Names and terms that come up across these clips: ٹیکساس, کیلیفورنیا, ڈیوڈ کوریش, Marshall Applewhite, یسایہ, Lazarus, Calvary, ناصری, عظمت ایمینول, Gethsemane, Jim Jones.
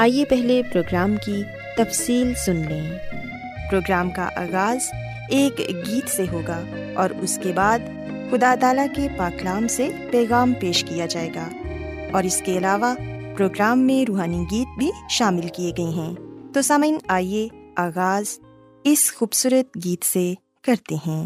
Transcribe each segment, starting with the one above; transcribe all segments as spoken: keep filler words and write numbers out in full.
آئیے پہلے پروگرام کی تفصیل سن لیں۔ پروگرام کا آغاز ایک گیت سے ہوگا اور اس کے بعد خدا تعالیٰ کے پاک کلام سے پیغام پیش کیا جائے گا، اور اس کے علاوہ پروگرام میں روحانی گیت بھی شامل کیے گئے ہیں۔ تو سامعین، آئیے آغاز اس خوبصورت گیت سے کرتے ہیں۔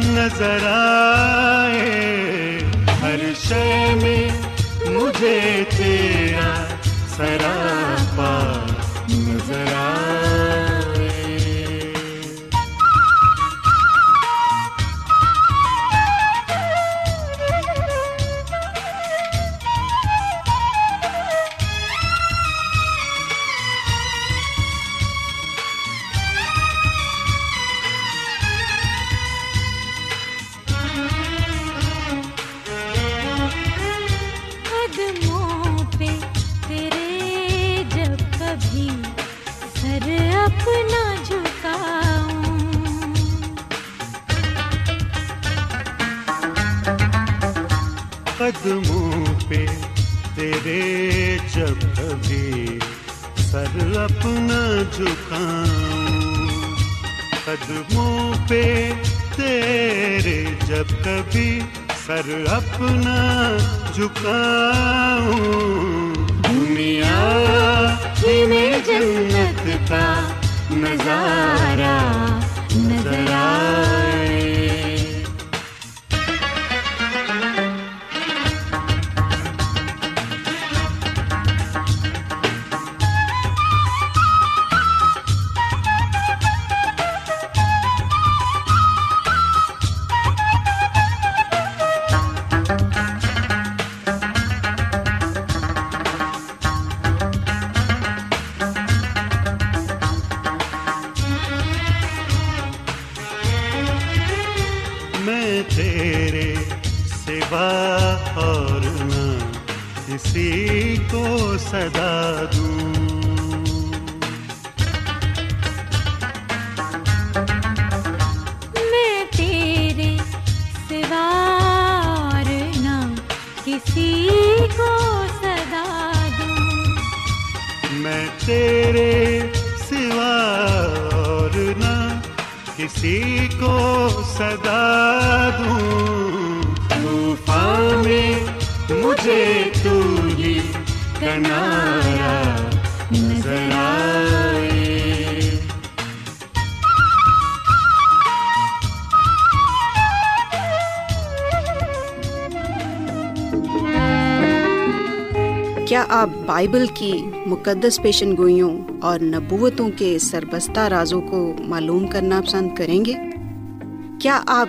نظر آئے ہر شے میں مجھے تیرا سراپا نظر آئے۔ قدموں پہ تیرے جب کبھی سر اپنا جھکاؤں، قدموں پہ تیرے جب کبھی سر اپنا جھکاؤں، دنیا ہی میں جنت کا نظارہ نظر آئے۔ کیا آپ بائبل کی مقدس پیشن گوئیوں اور نبوتوں کے سربستہ رازوں کو معلوم کرنا پسند کریں گے؟ کیا آپ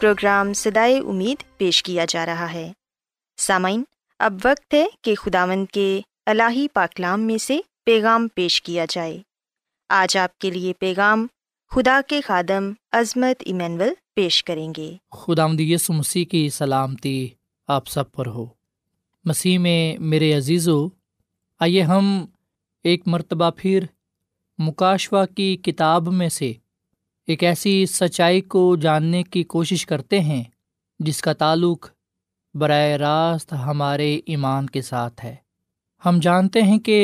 پروگرام صدائے امید پیش کیا جا رہا ہے۔ سامعین، اب وقت ہے کہ خداوند کے الہی پاکلام میں سے پیغام پیش کیا جائے۔ آج آپ کے لیے پیغام خدا کے خادم عظمت ایمینول پیش کریں گے۔ خداوند یسوع مسیح کی سلامتی آپ سب پر ہو۔ مسیح میں میرے عزیزو، آئیے ہم ایک مرتبہ پھر مکاشفہ کی کتاب میں سے ایک ایسی سچائی کو جاننے کی کوشش کرتے ہیں جس کا تعلق براہ راست ہمارے ایمان کے ساتھ ہے۔ ہم جانتے ہیں کہ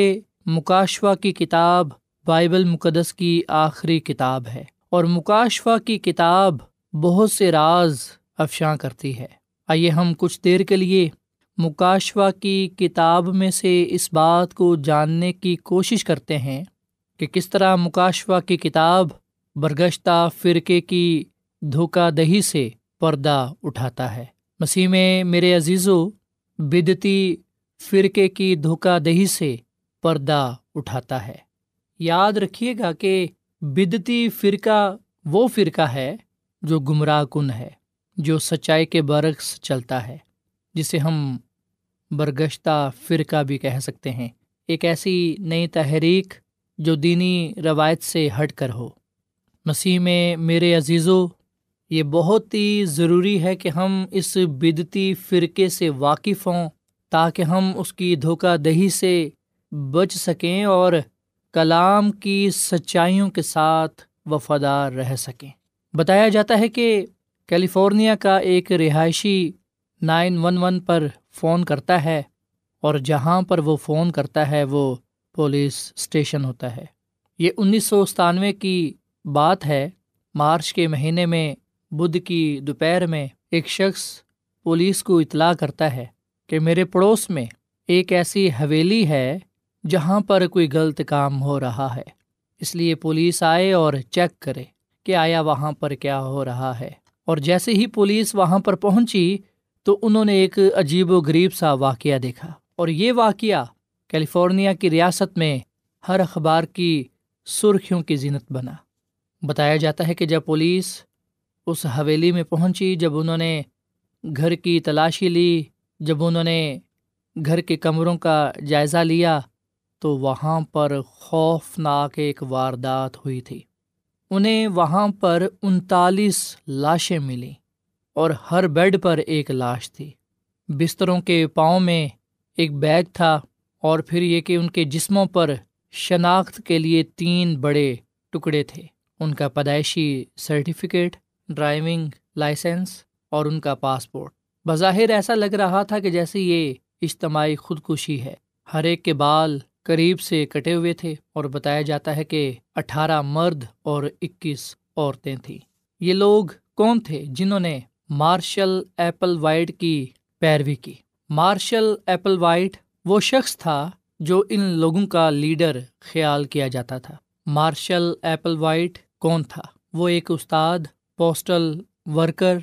مکاشفہ کی کتاب بائبل مقدس کی آخری کتاب ہے، اور مکاشفہ کی کتاب بہت سے راز افشاں کرتی ہے۔ آئیے ہم کچھ دیر کے لیے مکاشفہ کی کتاب میں سے اس بات کو جاننے کی کوشش کرتے ہیں کہ کس طرح مکاشفہ کی کتاب برگشتہ فرقے کی دھوکہ دہی سے پردہ اٹھاتا ہے۔ مسیح میں میرے عزیزو، بدعتی فرقے کی دھوکہ دہی سے پردہ اٹھاتا ہے۔ یاد رکھیے گا کہ بدعتی فرقہ وہ فرقہ ہے جو گمراہ کن ہے، جو سچائی کے برعکس چلتا ہے، جسے ہم برگشتہ فرقہ بھی کہہ سکتے ہیں۔ ایک ایسی نئی تحریک جو دینی روایت سے ہٹ کر ہو۔ مسیح میں میرے عزیزو، یہ بہت ہی ضروری ہے کہ ہم اس بدعتی فرقے سے واقف ہوں تاکہ ہم اس کی دھوکہ دہی سے بچ سکیں اور کلام کی سچائیوں کے ساتھ وفادار رہ سکیں۔ بتایا جاتا ہے کہ کیلیفورنیا کا ایک رہائشی نائن ون ون پر فون کرتا ہے، اور جہاں پر وہ فون کرتا ہے وہ پولیس اسٹیشن ہوتا ہے۔ یہ انیس سو ستانوے کی بات ہے، مارچ کے مہینے میں بدھ کی دوپہر میں ایک شخص پولیس کو اطلاع کرتا ہے کہ میرے پڑوس میں ایک ایسی حویلی ہے جہاں پر کوئی غلط کام ہو رہا ہے، اس لیے پولیس آئے اور چیک کرے کہ آیا وہاں پر کیا ہو رہا ہے۔ اور جیسے ہی پولیس وہاں پر پہنچی تو انہوں نے ایک عجیب و غریب سا واقعہ دیکھا، اور یہ واقعہ کیلیفورنیا کی ریاست میں ہر اخبار کی سرخیوں کی زینت بنا۔ بتایا جاتا ہے کہ جب پولیس اس حویلی میں پہنچی، جب انہوں نے گھر کی تلاشی لی، جب انہوں نے گھر کے کمروں کا جائزہ لیا، تو وہاں پر خوفناک ایک واردات ہوئی تھی۔ انہیں وہاں پر انتالیس لاشیں ملیں، اور ہر بیڈ پر ایک لاش تھی۔ بستروں کے پاؤں میں ایک بیگ تھا، اور پھر یہ کہ ان کے جسموں پر شناخت کے لیے تین بڑے ٹکڑے تھے، ان کا پیدائشی سرٹیفکیٹ، ڈرائیونگ لائسنس اور ان کا پاسپورٹ۔ بظاہر ایسا لگ رہا تھا کہ جیسے یہ اجتماعی خودکشی ہے۔ ہر ایک کے بال قریب سے کٹے ہوئے تھے، اور بتایا جاتا ہے کہ اٹھارہ مرد اور اکیس عورتیں تھیں۔ یہ لوگ کون تھے جنہوں نے مارشل ایپل وائٹ کی پیروی کی؟ مارشل ایپل وائٹ وہ شخص تھا جو ان لوگوں کا لیڈر خیال کیا جاتا تھا۔ مارشل ایپل وائٹ کون تھا؟ وہ ایک استاد، پوسٹل ورکر،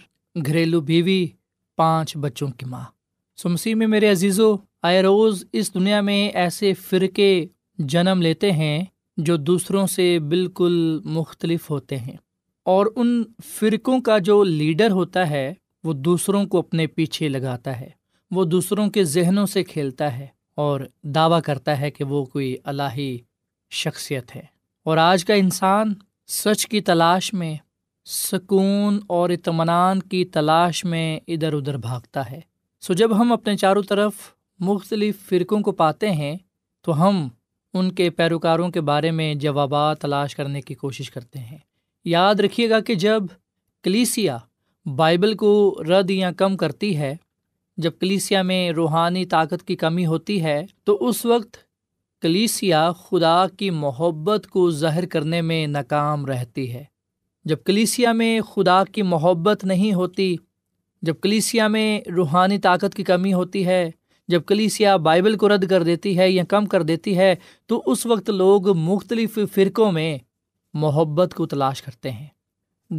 گھریلو بیوی پانچ بچوں کی ماں۔ سو مسیح میں میرے عزیزو، آئے روز اس دنیا میں ایسے فرقے جنم لیتے ہیں جو دوسروں سے بالکل مختلف ہوتے ہیں، اور ان فرقوں کا جو لیڈر ہوتا ہے وہ دوسروں کو اپنے پیچھے لگاتا ہے، وہ دوسروں کے ذہنوں سے کھیلتا ہے اور دعویٰ کرتا ہے کہ وہ کوئی الہی شخصیت ہے۔ اور آج کا انسان سچ کی تلاش میں، سکون اور اطمینان کی تلاش میں ادھر ادھر بھاگتا ہے۔ سو جب ہم اپنے چاروں طرف مختلف فرقوں کو پاتے ہیں تو ہم ان کے پیروکاروں کے بارے میں جوابات تلاش کرنے کی کوشش کرتے ہیں۔ یاد رکھیے گا کہ جب کلیسیا بائبل کو رد یا کم کرتی ہے، جب کلیسیا میں روحانی طاقت کی کمی ہوتی ہے، تو اس وقت کلیسیا خدا کی محبت کو ظاہر کرنے میں ناکام رہتی ہے۔ جب کلیسیا میں خدا کی محبت نہیں ہوتی، جب کلیسیا میں روحانی طاقت کی کمی ہوتی ہے، جب کلیسیا بائبل کو رد کر دیتی ہے یا کم کر دیتی ہے، تو اس وقت لوگ مختلف فرقوں میں محبت کو تلاش کرتے ہیں،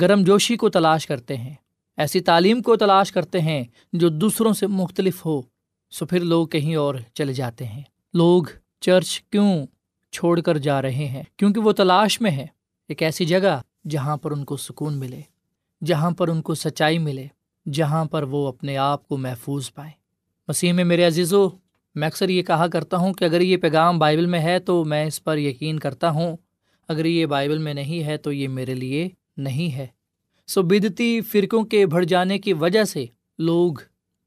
گرم جوشی کو تلاش کرتے ہیں، ایسی تعلیم کو تلاش کرتے ہیں جو دوسروں سے مختلف ہو۔ سو پھر لوگ کہیں اور چلے جاتے ہیں۔ لوگ چرچ کیوں چھوڑ کر جا رہے ہیں؟ کیونکہ وہ تلاش میں ہے ایک ایسی جگہ جہاں پر ان کو سکون ملے، جہاں پر ان کو سچائی ملے، جہاں پر وہ اپنے آپ کو محفوظ پائیں۔ مسیح میں میرے عزیزو، میں اکثر یہ کہا کرتا ہوں کہ اگر یہ پیغام بائبل میں ہے تو میں اس پر یقین کرتا ہوں، اگر یہ بائبل میں نہیں ہے تو یہ میرے لیے نہیں ہے۔ سو بدعتی فرقوں کے بڑھ جانے کی وجہ سے لوگ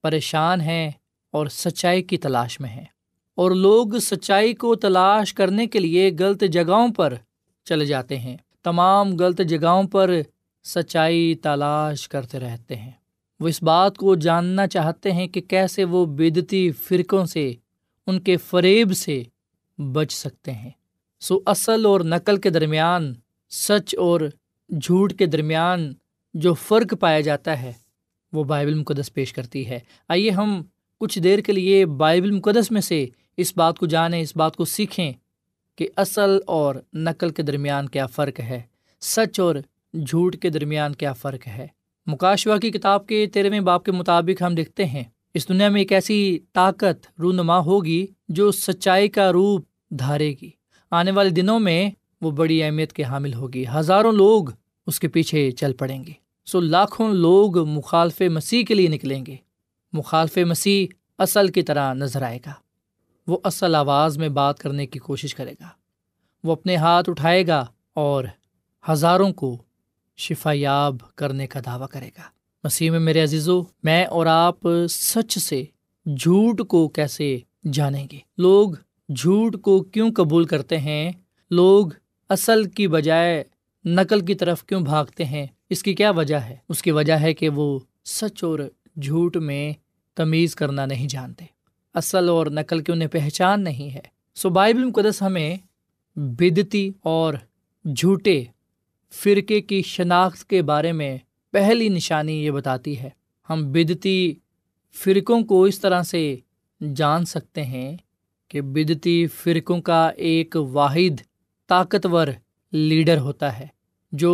پریشان ہیں اور سچائی کی تلاش میں ہیں، اور لوگ سچائی کو تلاش کرنے کے لیے غلط جگہوں پر چلے جاتے ہیں، تمام غلط جگہوں پر سچائی تلاش کرتے رہتے ہیں۔ وہ اس بات کو جاننا چاہتے ہیں کہ کیسے وہ بدعتی فرقوں سے، ان کے فریب سے بچ سکتے ہیں۔ سو اصل اور نقل کے درمیان، سچ اور جھوٹ کے درمیان جو فرق پایا جاتا ہے وہ بائبل مقدس پیش کرتی ہے۔ آئیے ہم کچھ دیر کے لیے بائبل مقدس میں سے اس بات کو جانیں، اس بات کو سیکھیں کہ اصل اور نقل کے درمیان کیا فرق ہے، سچ اور جھوٹ کے درمیان کیا فرق ہے۔ مکاشوہ کی کتاب کے تیرہویں باب کے مطابق ہم دیکھتے ہیں اس دنیا میں ایک ایسی طاقت رونما ہوگی جو سچائی کا روپ دھارے گی۔ آنے والے دنوں میں وہ بڑی اہمیت کے حامل ہوگی، ہزاروں لوگ اس کے پیچھے چل پڑیں گے۔ سو لاکھوں لوگ مخالف مسیح کے لیے نکلیں گے۔ مخالف مسیح اصل کی طرح نظر آئے گا، وہ اصل آواز میں بات کرنے کی کوشش کرے گا، وہ اپنے ہاتھ اٹھائے گا اور ہزاروں کو شفا یاب کرنے کا دعویٰ کرے گا۔ مسیح میں میرے عزیزو، میں اور آپ سچ سے جھوٹ کو کیسے جانیں گے؟ لوگ جھوٹ کو کیوں قبول کرتے ہیں؟ لوگ اصل کی بجائے نقل کی طرف کیوں بھاگتے ہیں؟ اس کی کیا وجہ ہے؟ اس کی وجہ ہے کہ وہ سچ اور جھوٹ میں تمیز کرنا نہیں جانتے، اصل اور نقل کی انہیں پہچان نہیں ہے۔ سو بائبل مقدس ہمیں بدعتی اور جھوٹے فرقے کی شناخت کے بارے میں پہلی نشانی یہ بتاتی ہے۔ ہم بدعتی فرقوں کو اس طرح سے جان سکتے ہیں کہ بدعتی فرقوں کا ایک واحد طاقتور لیڈر ہوتا ہے جو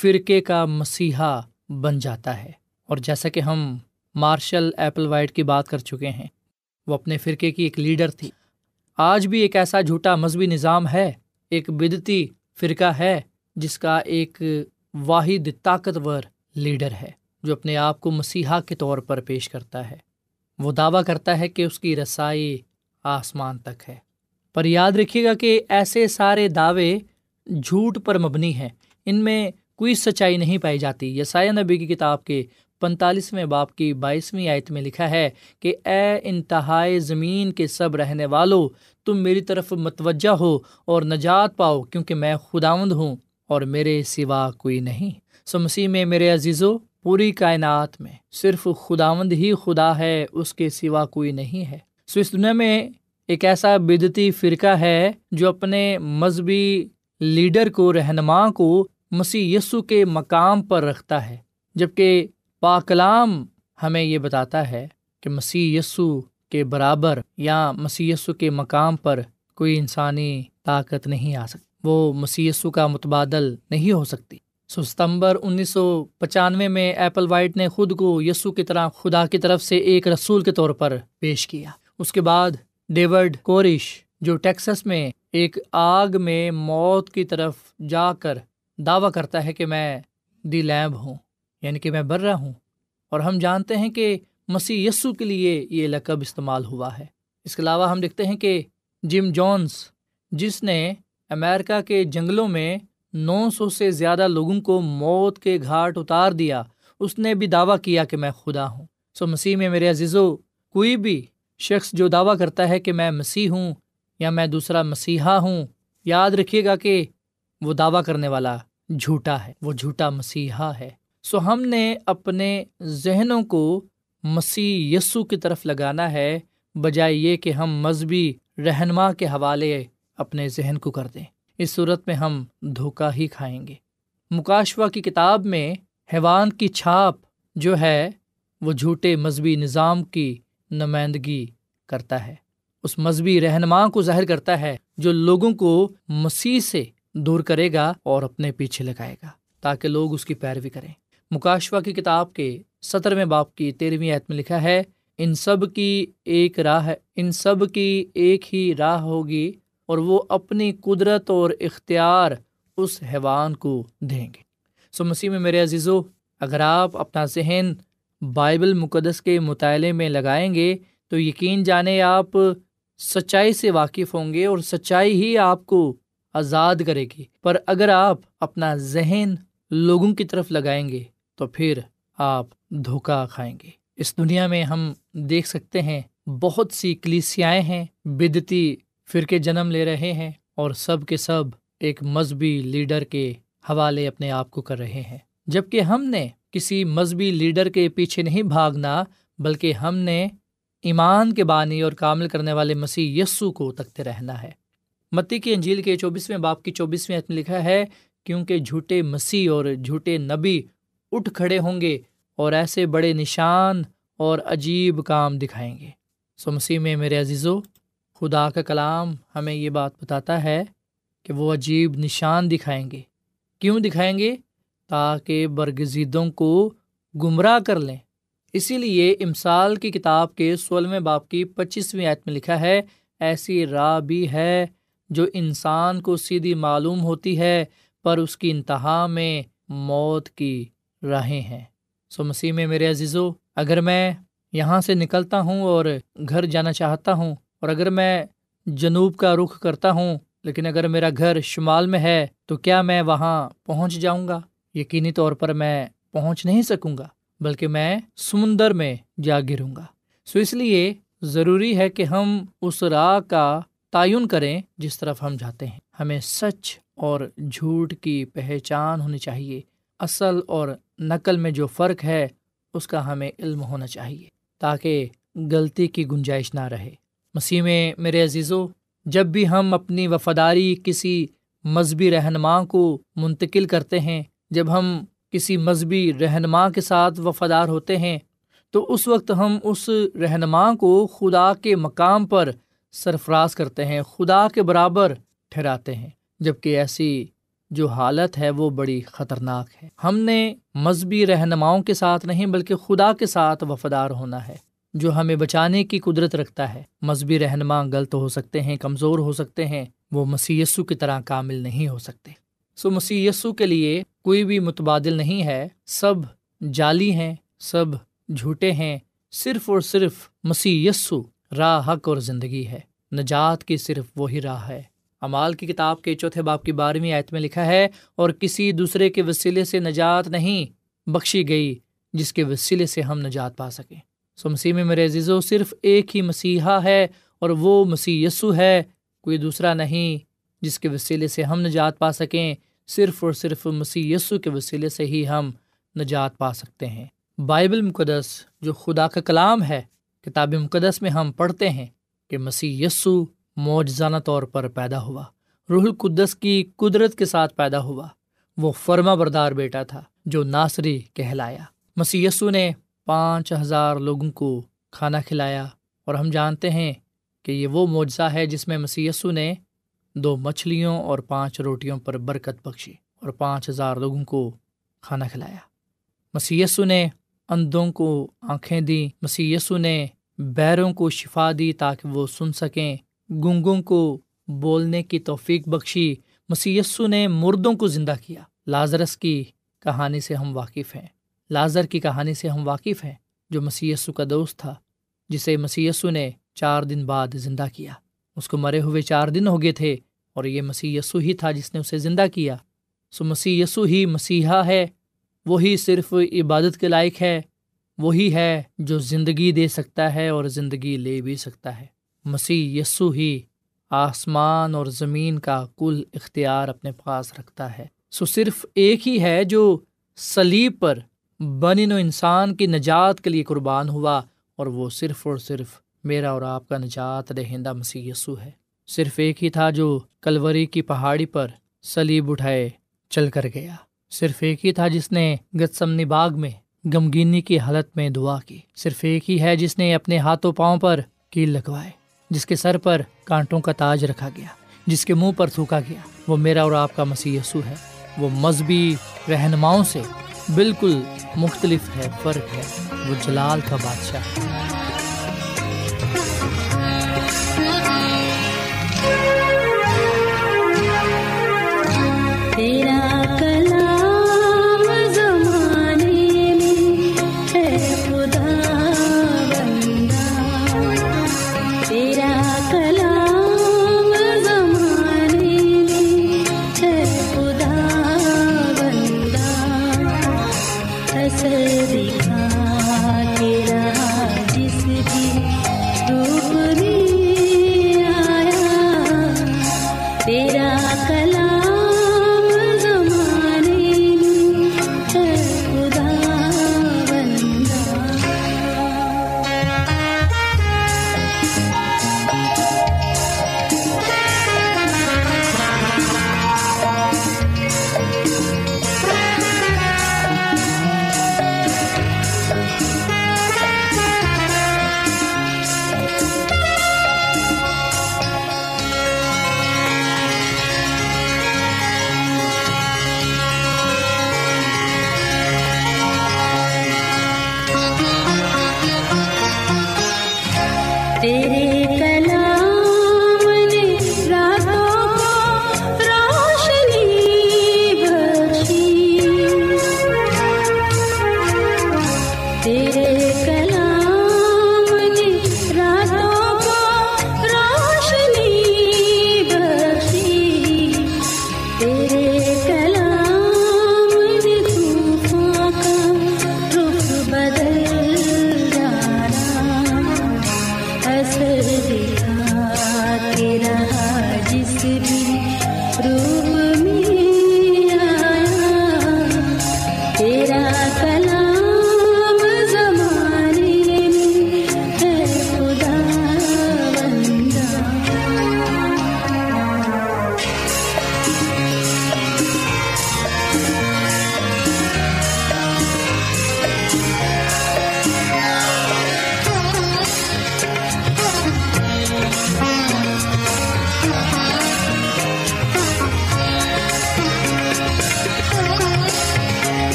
فرقے کا مسیحا بن جاتا ہے، اور جیسا کہ ہم مارشل ایپل وائٹ کی بات کر چکے ہیں، وہ اپنے فرقے کی ایک لیڈر تھی۔ آج بھی ایک ایسا جھوٹا مذہبی نظام ہے، ایک بدعتی فرقہ ہے جس کا ایک واحد طاقتور لیڈر ہے جو اپنے آپ کو مسیحا کے طور پر پیش کرتا ہے، وہ دعویٰ کرتا ہے کہ اس کی رسائی آسمان تک ہے۔ پر یاد رکھیے گا کہ ایسے سارے دعوے جھوٹ پر مبنی ہیں، ان میں کوئی سچائی نہیں پائی جاتی۔ یسایہ نبی کی کتاب کے پینتالیسویں باب کی بائیسویں آیت میں لکھا ہے کہ اے انتہائے زمین کے سب رہنے والو، تم میری طرف متوجہ ہو اور نجات پاؤ، کیونکہ میں خداوند ہوں اور میرے سوا کوئی نہیں۔ سو مسیح میں میرے عزیزو، پوری کائنات میں صرف خداوند ہی خدا ہے، اس کے سوا کوئی نہیں ہے۔ سو اس دنیا میں ایک ایسا بدعتی فرقہ ہے جو اپنے مذہبی لیڈر کو، رہنما کو مسیح یسو کے مقام پر رکھتا ہے، جبکہ پاک کلام ہمیں یہ بتاتا ہے کہ مسیح یسو کے برابر یا مسیح یسو کے مقام پر کوئی انسانی طاقت نہیں آ سکتی، وہ مسیح یسو کا متبادل نہیں ہو سکتی۔ ستمبر انیس سو پچانوے میں ایپل وائٹ نے خود کو یسوع کی طرح خدا کی طرف سے ایک رسول کے طور پر پیش کیا۔ اس کے بعد ڈیوڈ کوریش جو ٹیکساس میں ایک آگ میں موت کی طرف جا کر دعویٰ کرتا ہے کہ میں دی لیمب ہوں، یعنی کہ میں برہ ہوں، اور ہم جانتے ہیں کہ مسیح یسوع کے لیے یہ لقب استعمال ہوا ہے۔ اس کے علاوہ ہم دیکھتے ہیں کہ جم جونز جس نے امریکہ کے جنگلوں میں نو سو سے زیادہ لوگوں کو موت کے گھاٹ اتار دیا، اس نے بھی دعویٰ کیا کہ میں خدا ہوں۔ سو مسیح میں میرے عزیزو، کوئی بھی شخص جو دعویٰ کرتا ہے کہ میں مسیح ہوں یا میں دوسرا مسیحا ہوں، یاد رکھیے گا کہ وہ دعویٰ کرنے والا جھوٹا ہے، وہ جھوٹا مسیحا ہے۔ سو ہم نے اپنے ذہنوں کو مسیح یسوع کی طرف لگانا ہے، بجائے یہ کہ ہم مذہبی رہنما کے حوالے اپنے ذہن کو کر دیں۔ اس صورت میں ہم دھوکہ ہی کھائیں گے۔ مکاشفہ کی کتاب میں حیوان کی چھاپ جو ہے وہ جھوٹے مذہبی نظام کی نمائندگی کرتا ہے، اس مذہبی رہنما کو ظاہر کرتا ہے جو لوگوں کو مسیح سے دور کرے گا اور اپنے پیچھے لگائے گا تاکہ لوگ اس کی پیروی کریں۔ مکاشفہ کی کتاب کے سترویں باب کی تیرہویں آیت میں لکھا ہے، ان سب کی ایک راہ ہے، ان سب کی ایک ہی راہ ہوگی اور وہ اپنی قدرت اور اختیار اس حیوان کو دیں گے۔ سو مسیح میں میرے عزیزو، اگر آپ اپنا ذہن بائبل مقدس کے مطالعے میں لگائیں گے تو یقین جانیں آپ سچائی سے واقف ہوں گے اور سچائی ہی آپ کو آزاد کرے گی، پر اگر آپ اپنا ذہن لوگوں کی طرف لگائیں گے تو پھر آپ دھوکہ کھائیں گے۔ اس دنیا میں ہم دیکھ سکتے ہیں بہت سی کلیسیائیں ہیں، بدعتی فرقے جنم لے رہے ہیں اور سب کے سب ایک مذہبی لیڈر کے حوالے اپنے آپ کو کر رہے ہیں، جبکہ ہم نے کسی مذہبی لیڈر کے پیچھے نہیں بھاگنا، بلکہ ہم نے ایمان کے بانی اور کامل کرنے والے مسیح یسوع کو تکتے رہنا ہے۔ متی کی انجیل کے چوبیسویں باب کی چوبیسویں آیت میں لکھا ہے، کیونکہ جھوٹے مسیح اور جھوٹے نبی اٹھ کھڑے ہوں گے اور ایسے بڑے نشان اور عجیب کام دکھائیں گے۔ سو مسیح میں میرے عزیزو، خدا کا کلام ہمیں یہ بات بتاتا ہے کہ وہ عجیب نشان دکھائیں گے۔ کیوں دکھائیں گے؟ تاکہ برگزیدوں کو گمراہ کر لیں۔ اسی لیے امثال کی کتاب کے سولہویں باب کی پچیسویں آیت میں لکھا ہے، ایسی راہ بھی ہے جو انسان کو سیدھی معلوم ہوتی ہے پر اس کی انتہا میں موت کی راہیں ہیں۔ سو مسیح میں میرے عزیزو، اگر میں یہاں سے نکلتا ہوں اور گھر جانا چاہتا ہوں، اور اگر میں جنوب کا رخ کرتا ہوں لیکن اگر میرا گھر شمال میں ہے تو کیا میں وہاں پہنچ جاؤں گا؟ یقینی طور پر میں پہنچ نہیں سکوں گا، بلکہ میں سمندر میں جا گروں گا۔ سو اس لیے ضروری ہے کہ ہم اس راہ کا تعین کریں جس طرف ہم جاتے ہیں۔ ہمیں سچ اور جھوٹ کی پہچان ہونی چاہیے، اصل اور نقل میں جو فرق ہے اس کا ہمیں علم ہونا چاہیے تاکہ غلطی کی گنجائش نہ رہے۔ مسیح میں میرے عزیزو، جب بھی ہم اپنی وفاداری کسی مذہبی رہنما کو منتقل کرتے ہیں، جب ہم کسی مذہبی رہنما کے ساتھ وفادار ہوتے ہیں تو اس وقت ہم اس رہنما کو خدا کے مقام پر سرفراز کرتے ہیں، خدا کے برابر ٹھہراتے ہیں، جبکہ ایسی جو حالت ہے وہ بڑی خطرناک ہے۔ ہم نے مذہبی رہنماؤں کے ساتھ نہیں بلکہ خدا کے ساتھ وفادار ہونا ہے جو ہمیں بچانے کی قدرت رکھتا ہے۔ مذہبی رہنما غلط ہو سکتے ہیں، کمزور ہو سکتے ہیں، وہ مسیح یسوع کی طرح کامل نہیں ہو سکتے۔ سو مسیح یسوع کے لیے کوئی بھی متبادل نہیں ہے، سب جعلی ہیں، سب جھوٹے ہیں، صرف اور صرف مسیح یسوع راہ، حق اور زندگی ہے۔ نجات کی صرف وہی راہ ہے۔ اعمال کی کتاب کے چوتھے باب کی بارہویں آیت میں لکھا ہے، اور کسی دوسرے کے وسیلے سے نجات نہیں بخشی گئی جس کے وسیلے سے ہم نجات پا سکیں۔ سو مسیح میں میرے عزیزو، صرف ایک ہی مسیحا ہے اور وہ مسیح یسوع ہے، کوئی دوسرا نہیں جس کے وسیلے سے ہم نجات پا سکیں۔ صرف اور صرف مسیح یسوع کے وسیلے سے ہی ہم نجات پا سکتے ہیں۔ بائبل مقدس جو خدا کا کلام ہے، کتاب مقدس میں ہم پڑھتے ہیں کہ مسیح یسوع معجزانہ طور پر پیدا ہوا، روح القدس کی قدرت کے ساتھ پیدا ہوا، وہ فرما بردار بیٹا تھا جو ناصری کہلایا۔ مسیح یسوع نے پانچ ہزار لوگوں کو کھانا کھلایا، اور ہم جانتے ہیں کہ یہ وہ معجزہ ہے جس میں مسیح یسوع نے دو مچھلیوں اور پانچ روٹیوں پر برکت بخشی اور پانچ ہزار لوگوں کو کھانا کھلایا۔ مسیح یسو نے اندھوں کو آنکھیں دیں، مسیح یسو نے بہروں کو شفا دی تاکہ وہ سن سکیں، گونگوں کو بولنے کی توفیق بخشی، مسیح یسو نے مردوں کو زندہ کیا۔ لازرس کی کہانی سے ہم واقف ہیں، لازر کی کہانی سے ہم واقف ہیں جو مسیح یسو کا دوست تھا، جسے مسیح یسو نے چار دن بعد زندہ کیا۔ اس کو مرے ہوئے چار دن ہو گئے تھے اور یہ مسیح یسو ہی تھا جس نے اسے زندہ کیا۔ سو مسیح یسو ہی مسیحا ہے، وہی صرف عبادت کے لائق ہے، وہی ہے جو زندگی دے سکتا ہے اور زندگی لے بھی سکتا ہے۔ مسیح یسو ہی آسمان اور زمین کا کل اختیار اپنے پاس رکھتا ہے۔ سو صرف ایک ہی ہے جو صلیب پر بنی نوع انسان کی نجات کے لیے قربان ہوا، اور وہ صرف اور صرف میرا اور آپ کا نجات دہندہ مسیح یسو ہے۔ صرف ایک ہی تھا جو کلوری کی پہاڑی پر صلیب اٹھائے چل کر گیا، صرف ایک ہی تھا جس نے گتسمنی باغ میں غمگینی کی حالت میں دعا کی، صرف ایک ہی ہے جس نے اپنے ہاتھوں پاؤں پر کیل لگوائے، جس کے سر پر کانٹوں کا تاج رکھا گیا، جس کے منہ پر تھوکا گیا۔ وہ میرا اور آپ کا مسیح یسو ہے۔ وہ مذہبی رہنماؤں سے بالکل مختلف ہے، فرق ہے، وہ جلال کا بادشاہ ہے۔ جس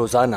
روزانہ